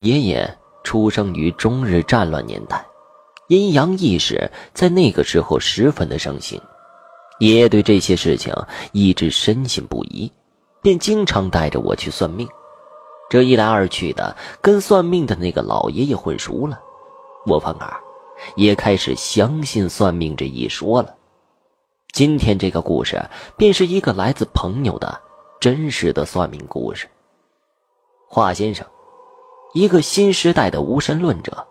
爷爷出生于中日战乱年代，阴阳意识在那个时候十分的盛行。爷爷对这些事情一直深信不疑，便经常带着我去算命。这一来二去的，跟算命的那个老爷爷混熟了，我反而也开始相信算命这一说了。今天这个故事便是一个来自朋友的真实的算命故事。华先生，一个新时代的无神论者，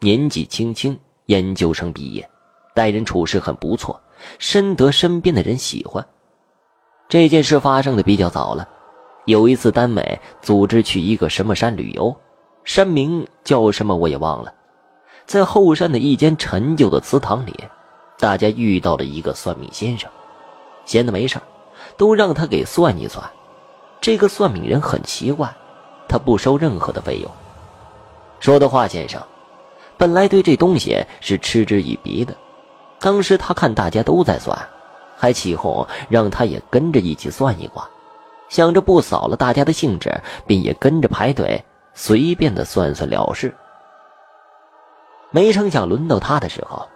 年纪轻轻，研究生毕业，待人处事很不错，深得身边的人喜欢。这件事发生的比较早了，有一次耽美组织去一个什么山旅游，山名叫什么我也忘了，在后山的一间陈旧的祠堂里，大家遇到了一个算命先生，闲得没事都让他给算一算。这个算命人很奇怪，他不收任何的费用。说的华先生本来对这东西是嗤之以鼻的，当时他看大家都在算，还起哄让他也跟着一起算一卦，想着不扫了大家的兴致，便也跟着排队随便的算算了事。没成想轮到他的时候，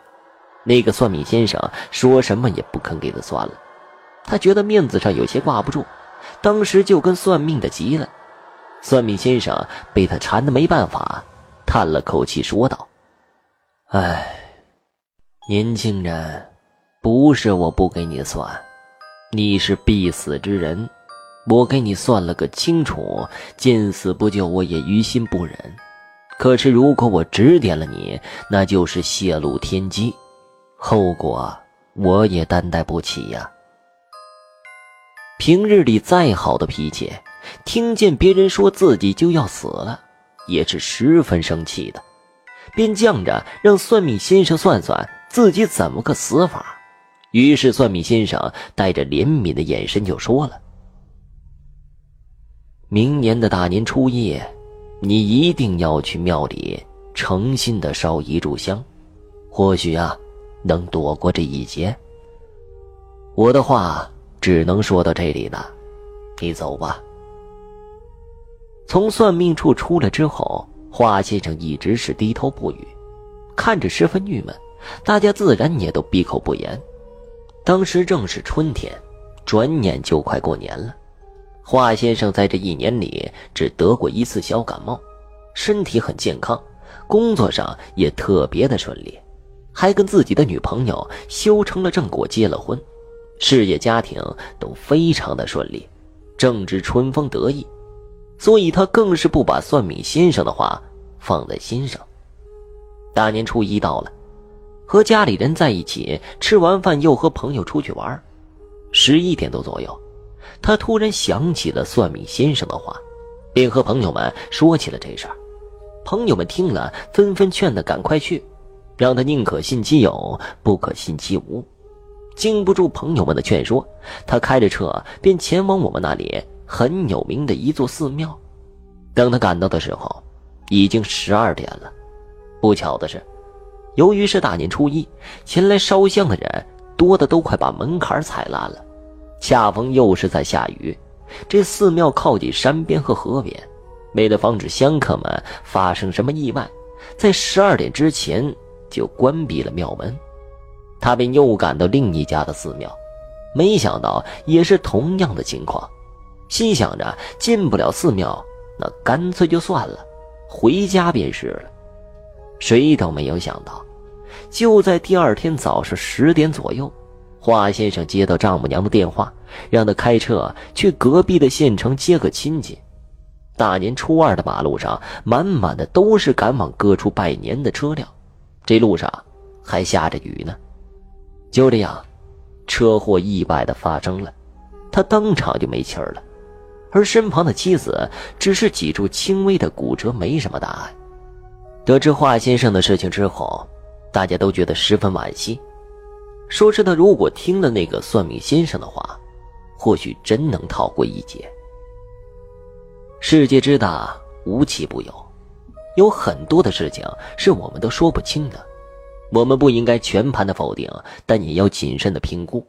那个算命先生说什么也不肯给他算了，他觉得面子上有些挂不住，当时就跟算命的急了。算命先生被他缠得没办法，叹了口气说道：“哎，年轻人，不是我不给你算，你是必死之人，我给你算了个清楚，见死不救我也于心不忍。可是如果我指点了你，那就是泄露天机，后果我也担待不起呀。”平日里再好的脾气，听见别人说自己就要死了，也是十分生气的，便犟着让算命先生算算自己怎么个死法。于是算命先生带着怜悯的眼神就说了：“明年的大年初一，你一定要去庙里诚心的烧一炷香，或许啊，能躲过这一劫。我的话只能说到这里了，你走吧。”从算命处出来之后，华先生一直是低头不语，看着十分郁闷，大家自然也都闭口不言。当时正是春天，转眼就快过年了。华先生在这一年里只得过一次小感冒，身体很健康，工作上也特别的顺利，还跟自己的女朋友修成了正果，结了婚，事业家庭都非常的顺利，正值春风得意，所以他更是不把算命先生的话放在心上。大年初一到了，和家里人在一起吃完饭，又和朋友出去玩。11点多左右，他突然想起了算命先生的话，便和朋友们说起了这事儿。朋友们听了，纷纷劝他赶快去，让他宁可信其有，不可信其无。经不住朋友们的劝说，他开着车便前往我们那里很有名的一座寺庙。当他赶到的时候，已经12点了。不巧的是，由于是大年初一，前来烧香的人多的都快把门槛踩烂了，恰逢又是在下雨，这寺庙靠近山边和河边，为了防止香客们发生什么意外，在12点之前就关闭了庙门。他便又赶到另一家的寺庙，没想到也是同样的情况，心想着进不了寺庙，那干脆就算了，回家便是了。谁都没有想到，就在第二天早上10点左右，华先生接到丈母娘的电话，让他开车去隔壁的县城接个亲戚。大年初二的马路上，满满的都是赶往各处拜年的车辆，这路上还下着雨呢。就这样，车祸意外的发生了，他当场就没气儿了。而身旁的妻子只是脊柱轻微的骨折，没什么大碍。得知华先生的事情之后，大家都觉得十分惋惜，说是他如果听了那个算命先生的话，或许真能逃过一劫。世界之大，无奇不有，有很多的事情是我们都说不清的，我们不应该全盘的否定，但也要谨慎的评估。